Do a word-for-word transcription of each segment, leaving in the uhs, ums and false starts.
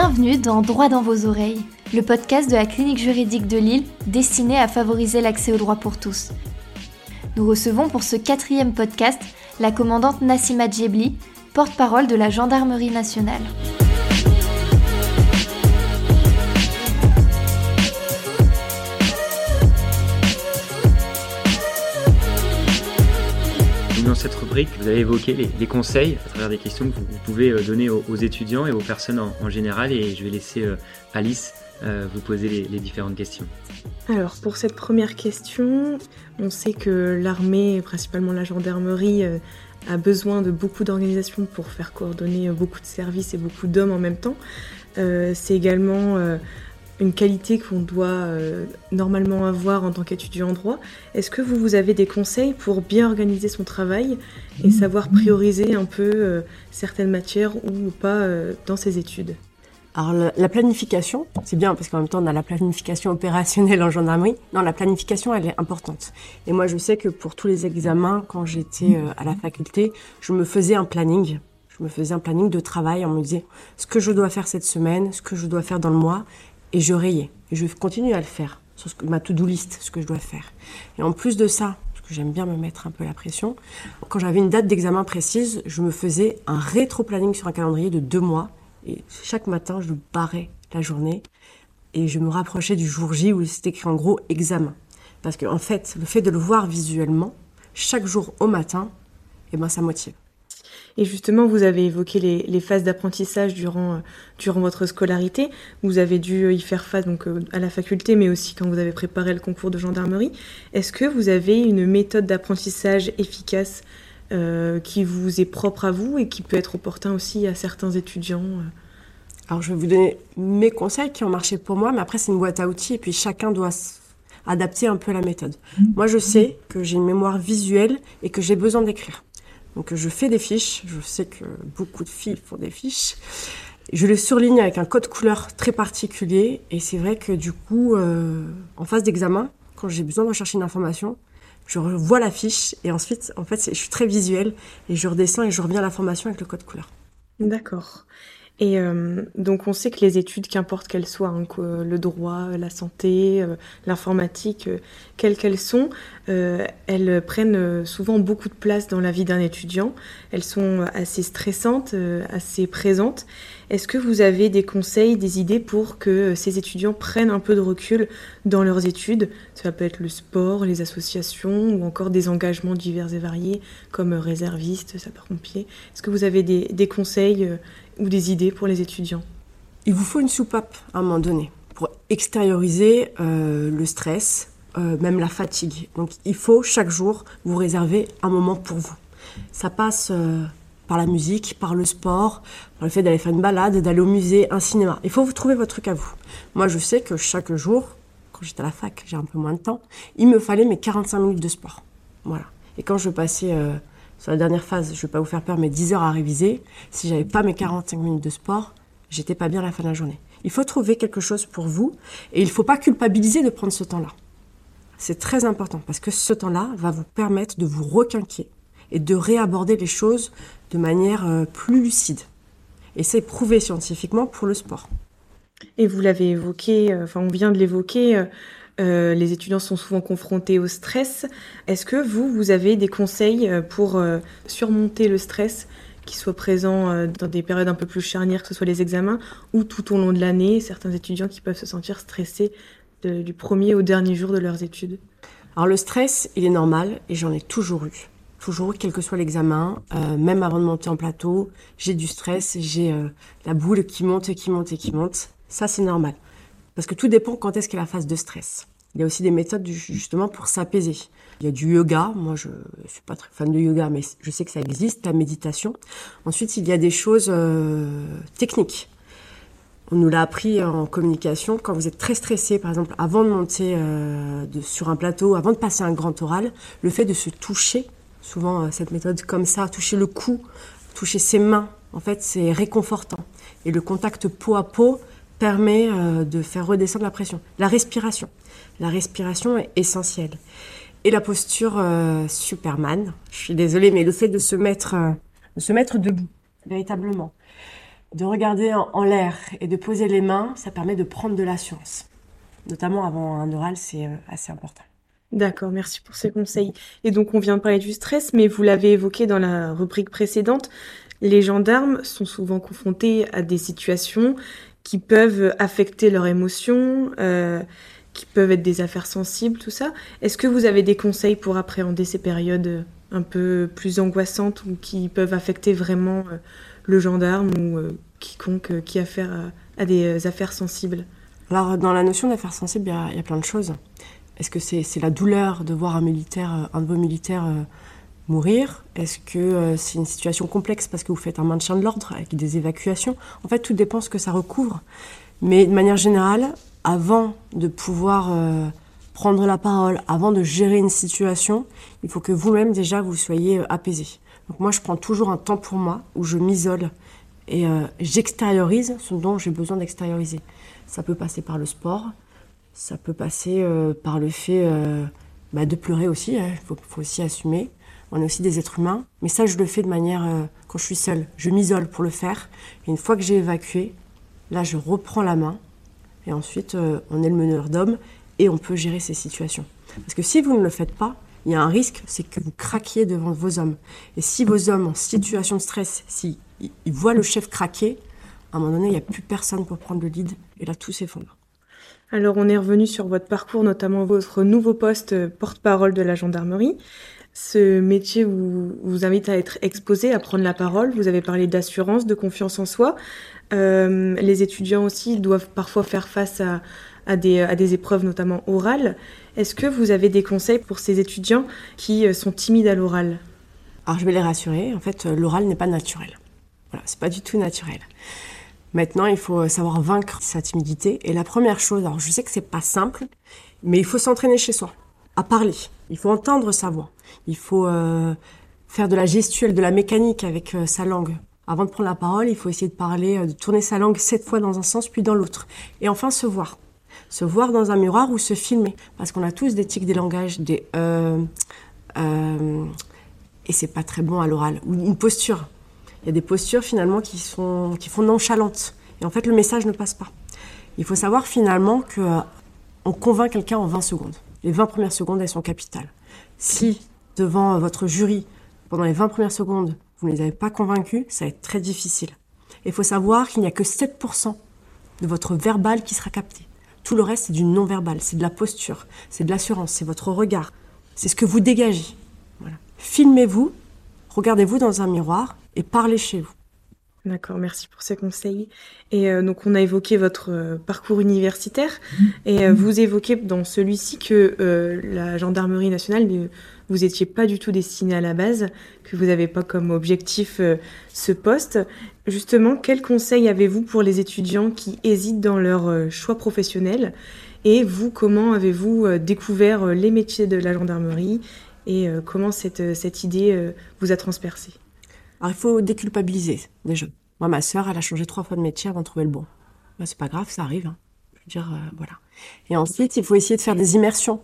Bienvenue dans Droit dans vos oreilles, le podcast de la Clinique Juridique de Lille destiné à favoriser l'accès au droit pour tous. Nous recevons pour ce quatrième podcast la commandante Nassima Djebli, porte-parole de la Gendarmerie Nationale. Dans cette rubrique, vous avez évoqué les, les conseils à travers des questions que vous, vous pouvez donner aux, aux étudiants et aux personnes en, en général. Et je vais laisser euh, Alice euh, vous poser les, les différentes questions. Alors, pour cette première question, on sait que l'armée, principalement la gendarmerie, euh, a besoin de beaucoup d'organisations pour faire coordonner beaucoup de services et beaucoup d'hommes en même temps. Euh, c'est également... Euh, une qualité qu'on doit euh, normalement avoir en tant qu'étudiant en droit. Est-ce que vous, vous avez des conseils pour bien organiser son travail et savoir prioriser un peu euh, certaines matières ou pas euh, dans ses études ? Alors la, la planification, c'est bien parce qu'en même temps on a la planification opérationnelle en gendarmerie. Non, la planification elle est importante. Et moi je sais que pour tous les examens, quand j'étais euh, à la faculté, je me faisais un planning. Je me faisais un planning de travail en me disant ce que je dois faire cette semaine, ce que je dois faire dans le mois. Et je rayais. Et je continue à le faire, sur ce que, ma to-do list, ce que je dois faire. Et en plus de ça, parce que j'aime bien me mettre un peu la pression, quand j'avais une date d'examen précise, je me faisais un rétro-planning sur un calendrier de deux mois. Et chaque matin, je barrais la journée. Et je me rapprochais du jour J où c'était écrit en gros « examen ». Parce que en fait, le fait de le voir visuellement, chaque jour au matin, eh ben, ça motive. Et justement, vous avez évoqué les, les phases d'apprentissage durant, euh, durant votre scolarité. Vous avez dû y faire face donc, euh, à la faculté, mais aussi quand vous avez préparé le concours de gendarmerie. Est-ce que vous avez une méthode d'apprentissage efficace euh, qui vous est propre à vous et qui peut être opportun aussi à certains étudiants ? Alors, je vais vous donner mes conseils qui ont marché pour moi, mais après, c'est une boîte à outils et puis chacun doit adapter un peu la méthode. Moi, je sais que j'ai une mémoire visuelle et que j'ai besoin d'écrire. Donc je fais des fiches, je sais que beaucoup de filles font des fiches. Je les surligne avec un code couleur très particulier et c'est vrai que du coup, euh, en phase d'examen, quand j'ai besoin de rechercher une information, je revois la fiche et ensuite, en fait, je suis très visuelle et je redescends et je reviens à l'information avec le code couleur. D'accord. Et euh, donc on sait que les études, qu'importe qu'elles soient, hein, que le droit, la santé, euh, l'informatique, euh, quelles qu'elles sont, euh, elles prennent souvent beaucoup de place dans la vie d'un étudiant. Elles sont assez stressantes, euh, assez présentes. Est-ce que vous avez des conseils, des idées pour que ces étudiants prennent un peu de recul dans leurs études ? Ça peut être le sport, les associations ou encore des engagements divers et variés comme réservistes, sapeurs-pompiers. Est-ce que vous avez des, des conseils euh, ou des idées pour les étudiants ? Il vous faut une soupape à un moment donné pour extérioriser euh, le stress, euh, même la fatigue. Donc il faut chaque jour vous réserver un moment pour vous. Ça passe euh, par la musique, par le sport, par le fait d'aller faire une balade, d'aller au musée, un cinéma. Il faut vous trouver votre truc à vous. Moi je sais que chaque jour, quand j'étais à la fac, j'ai un peu moins de temps, il me fallait mes quarante-cinq minutes de sport. Voilà. Et quand je passais... Euh, Sur la dernière phase, je ne vais pas vous faire peur, mais dix heures à réviser. Si je n'avais pas mes quarante-cinq minutes de sport, j'étais pas bien à la fin de la journée. Il faut trouver quelque chose pour vous et il ne faut pas culpabiliser de prendre ce temps-là. C'est très important parce que ce temps-là va vous permettre de vous requinquer et de réaborder les choses de manière plus lucide. Et c'est prouvé scientifiquement pour le sport. Et vous l'avez évoqué, euh, enfin on vient de l'évoquer... Euh... Euh, les étudiants sont souvent confrontés au stress. Est-ce que vous, vous avez des conseils pour euh, surmonter le stress qui soit présent euh, dans des périodes un peu plus charnières, que ce soit les examens ou tout au long de l'année, certains étudiants qui peuvent se sentir stressés de, du premier au dernier jour de leurs études ? Alors le stress, il est normal et j'en ai toujours eu. Toujours, quel que soit l'examen, euh, même avant de monter en plateau, j'ai du stress, j'ai euh, la boule qui monte et qui monte et qui monte. Ça, c'est normal. Parce que tout dépend quand est-ce qu'il y a la phase de stress. Il y a aussi des méthodes justement pour s'apaiser. Il y a du yoga, moi je ne suis pas très fan de yoga, mais je sais que ça existe, la méditation. Ensuite, il y a des choses euh, techniques. On nous l'a appris en communication, quand vous êtes très stressé, par exemple, avant de monter euh, de, sur un plateau, avant de passer un grand oral, le fait de se toucher, souvent euh, cette méthode comme ça, toucher le cou, toucher ses mains, en fait c'est réconfortant. Et le contact peau à peau permet euh, de faire redescendre la pression. La respiration. La respiration est essentielle. Et la posture euh, Superman. Je suis désolée, mais le fait de se mettre, euh, de se mettre debout, véritablement. de regarder en, en l'air et de poser les mains, ça permet de prendre de l'assurance. Notamment avant un oral, c'est assez important. D'accord, merci pour ces conseils. Et donc, on vient de parler du stress, mais vous l'avez évoqué dans la rubrique précédente, les gendarmes sont souvent confrontés à des situations qui peuvent affecter leurs émotions, euh, qui peuvent être des affaires sensibles, tout ça. Est-ce que vous avez des conseils pour appréhender ces périodes un peu plus angoissantes ou qui peuvent affecter vraiment le gendarme ou quiconque qui a affaire à, à des affaires sensibles ? Alors, dans la notion d'affaires sensibles, il y, y a plein de choses. Est-ce que c'est, c'est la douleur de voir un militaire, un de vos militaires euh, mourir ? Est-ce que euh, c'est une situation complexe parce que vous faites un maintien de l'ordre avec des évacuations ? En fait, tout dépend de ce que ça recouvre. Mais de manière générale, avant de pouvoir euh, prendre la parole, avant de gérer une situation, il faut que vous-même, déjà, vous soyez euh, apaisé. Donc moi, je prends toujours un temps pour moi où je m'isole et euh, j'extériorise ce dont j'ai besoin d'extérioriser. Ça peut passer par le sport. Ça peut passer euh, par le fait euh, bah, de pleurer aussi, il hein. faut, faut aussi assumer. On est aussi des êtres humains. Mais ça, je le fais de manière... Euh, quand je suis seule, je m'isole pour le faire. Et une fois que j'ai évacué, là, je reprends la main. Et ensuite, euh, on est le meneur d'hommes et on peut gérer ces situations. Parce que si vous ne le faites pas, il y a un risque, c'est que vous craquiez devant vos hommes. Et si vos hommes, en situation de stress, s'ils si voient le chef craquer, à un moment donné, il n'y a plus personne pour prendre le lead. Et là, tout s'effondre. Alors, on est revenu sur votre parcours, notamment votre nouveau poste euh, porte-parole de la gendarmerie. Ce métier vous, vous invite à être exposé, à prendre la parole. Vous avez parlé d'assurance, de confiance en soi. Euh, les étudiants aussi doivent parfois faire face à, à, des, à des épreuves, notamment orales. Est-ce que vous avez des conseils pour ces étudiants qui sont timides à l'oral ? Alors, je vais les rassurer. En fait, l'oral n'est pas naturel. Voilà, c'est pas du tout naturel. Maintenant, il faut savoir vaincre sa timidité. Et la première chose, alors je sais que c'est pas simple, mais il faut s'entraîner chez soi, à parler. Il faut entendre sa voix. Il faut euh, faire de la gestuelle, de la mécanique avec euh, sa langue. Avant de prendre la parole, il faut essayer de parler, euh, de tourner sa langue sept fois dans un sens, puis dans l'autre. Et enfin, se voir. Se voir dans un miroir ou se filmer. Parce qu'on a tous des tics, des langages, des... Euh, euh, et c'est pas très bon à l'oral. Ou une posture. Il y a des postures finalement qui sont qui font nonchalantes. Et en fait, le message ne passe pas. Il faut savoir finalement que euh, on convainc quelqu'un en vingt secondes. Les vingt premières secondes, elles sont capitales. Si devant votre jury, pendant les vingt premières secondes, vous ne les avez pas convaincus, ça va être très difficile. Et il faut savoir qu'il n'y a que sept pour cent de votre verbal qui sera capté. Tout le reste, c'est du non-verbal, c'est de la posture, c'est de l'assurance, c'est votre regard, c'est ce que vous dégagez. Voilà. Filmez-vous, regardez-vous dans un miroir, et parlez chez vous. D'accord, merci pour ces conseils. Et euh, donc, on a évoqué votre euh, parcours universitaire et euh, vous évoquez dans celui-ci que euh, la gendarmerie nationale, ne, vous n'étiez pas du tout destinée à la base, que vous n'avez pas comme objectif euh, ce poste. Justement, quels conseils avez-vous pour les étudiants qui hésitent dans leur euh, choix professionnel ? Et vous, comment avez-vous euh, découvert euh, les métiers de la gendarmerie et euh, comment cette, cette idée euh, vous a transpercé ? Alors, il faut déculpabiliser, déjà. Moi, ma sœur, elle a changé trois fois de métier avant de trouver le bon. Ben, c'est pas grave, ça arrive. Hein. Je veux dire, euh, voilà. Et ensuite, il faut essayer de faire des immersions.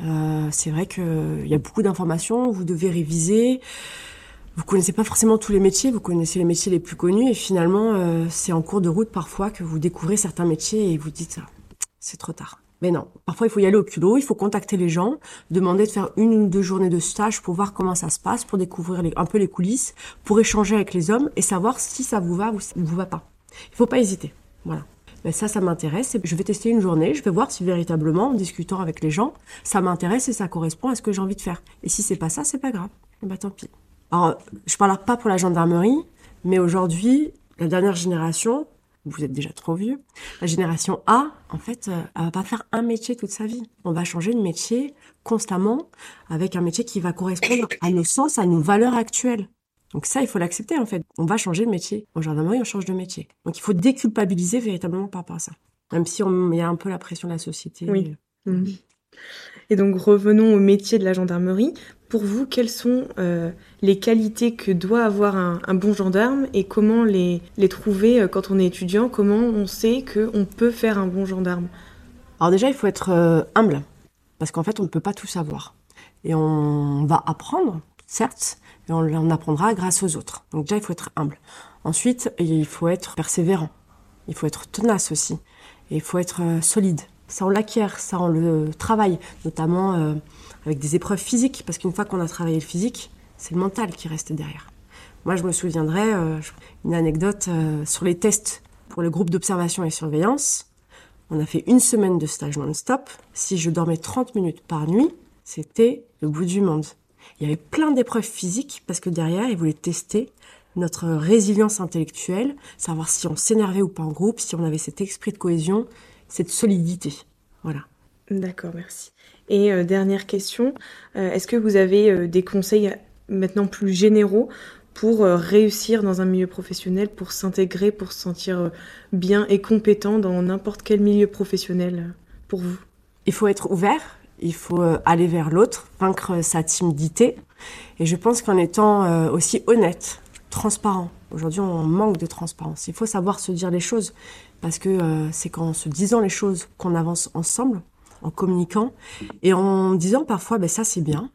Euh, c'est vrai qu'il y a beaucoup d'informations, vous devez réviser. Vous connaissez pas forcément tous les métiers, vous connaissez les métiers les plus connus. Et finalement, euh, c'est en cours de route, parfois, que vous découvrez certains métiers et vous dites, ah, c'est trop tard. Mais non, parfois il faut y aller au culot, il faut contacter les gens, demander de faire une ou deux journées de stage pour voir comment ça se passe, pour découvrir les, un peu les coulisses, pour échanger avec les hommes et savoir si ça vous va ou ça ne vous va pas. Il ne faut pas hésiter, voilà. Mais ça, ça m'intéresse, et je vais tester une journée, je vais voir si véritablement, en discutant avec les gens, ça m'intéresse et ça correspond à ce que j'ai envie de faire. Et si c'est pas ça, c'est pas grave, et bah tant pis. Alors, je parle pas pour la gendarmerie, mais aujourd'hui, la dernière génération... Vous êtes déjà trop vieux. La génération A, en fait, elle va pas faire un métier toute sa vie. On va changer de métier constamment avec un métier qui va correspondre à nos sens, à nos valeurs actuelles. Donc ça, il faut l'accepter, en fait. On va changer de métier. En gendarmerie, on change de métier. Donc il faut déculpabiliser véritablement par rapport à ça. Même si on y a un peu la pression de la société. Oui. Mmh. Et donc revenons au métier de la gendarmerie. Pour vous, quelles sont euh, les qualités que doit avoir un, un bon gendarme et comment les, les trouver euh, quand on est étudiant ? Comment on sait qu'on peut faire un bon gendarme ? Alors déjà, il faut être euh, humble, parce qu'en fait, on ne peut pas tout savoir. Et on va apprendre certes, mais on en apprendra grâce aux autres. Donc déjà, il faut être humble. Ensuite, il faut être persévérant. Il faut être tenace aussi. Et il faut être solide. Ça, on l'acquiert, ça, on le travaille, notamment euh, avec des épreuves physiques, parce qu'une fois qu'on a travaillé le physique, c'est le mental qui reste derrière. Moi, je me souviendrai euh, une anecdote euh, sur les tests pour le groupe d'observation et surveillance. On a fait une semaine de stage non-stop. Si je dormais trente minutes par nuit, c'était le bout du monde. Il y avait plein d'épreuves physiques, parce que derrière, ils voulaient tester notre résilience intellectuelle, savoir si on s'énervait ou pas en groupe, si on avait cet esprit de cohésion, cette solidité. Voilà. D'accord, merci. Et euh, dernière question, euh, est-ce que vous avez euh, des conseils maintenant plus généraux pour euh, réussir dans un milieu professionnel, pour s'intégrer, pour se sentir euh, bien et compétent dans n'importe quel milieu professionnel euh, pour vous? Il faut être ouvert, il faut euh, aller vers l'autre, vaincre euh, sa timidité. Et je pense qu'en étant euh, aussi honnête, transparent. Aujourd'hui, on manque de transparence. Il faut savoir se dire les choses, parce que euh, c'est qu'en se disant les choses qu'on avance ensemble, en communiquant, et en disant parfois, ben ça c'est bien,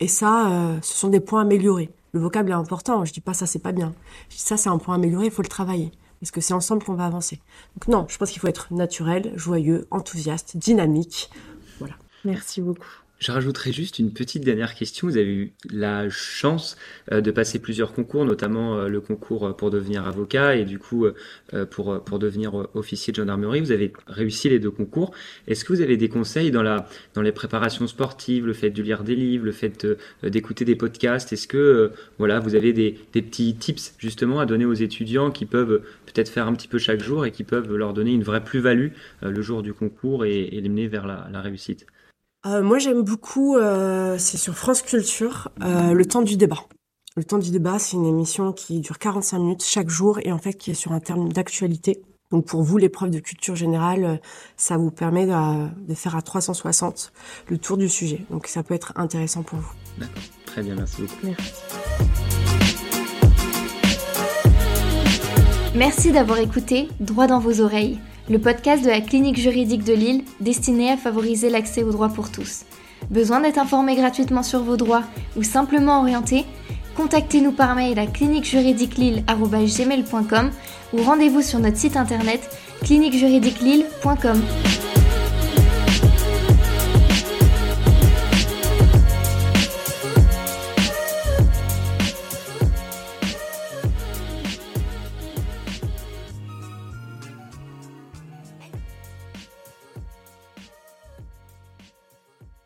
et ça, euh, ce sont des points améliorés. Le vocable est important, je dis pas ça c'est pas bien. Je dis ça c'est un point amélioré, il faut le travailler, parce que c'est ensemble qu'on va avancer. Donc non, je pense qu'il faut être naturel, joyeux, enthousiaste, dynamique, voilà. Merci beaucoup. Je rajouterai juste une petite dernière question. Vous avez eu la chance de passer plusieurs concours, notamment le concours pour devenir avocat et du coup pour, pour devenir officier de gendarmerie. Vous avez réussi les deux concours. Est-ce que vous avez des conseils dans, la, dans les préparations sportives, le fait de lire des livres, le fait d'écouter des podcasts? Est-ce que voilà, vous avez des, des petits tips justement à donner aux étudiants qui peuvent peut-être faire un petit peu chaque jour et qui peuvent leur donner une vraie plus-value le jour du concours et, et les mener vers la, la réussite? Euh, moi, j'aime beaucoup, euh, c'est sur France Culture, euh, Le temps du débat. Le temps du débat, c'est une émission qui dure quarante-cinq minutes chaque jour et en fait qui est sur un terme d'actualité. Donc pour vous, l'épreuve de culture générale, ça vous permet de, de faire à trois cent soixante le tour du sujet. Donc ça peut être intéressant pour vous. D'accord, très bien, merci beaucoup. Merci. Merci d'avoir écouté Droit dans vos oreilles, le podcast de la Clinique Juridique de Lille destiné à favoriser l'accès aux droits pour tous. Besoin d'être informé gratuitement sur vos droits ou simplement orienté? Contactez-nous par mail à clinique juridique lille arobase gmail point com ou rendez-vous sur notre site internet clinique juridique lille point com.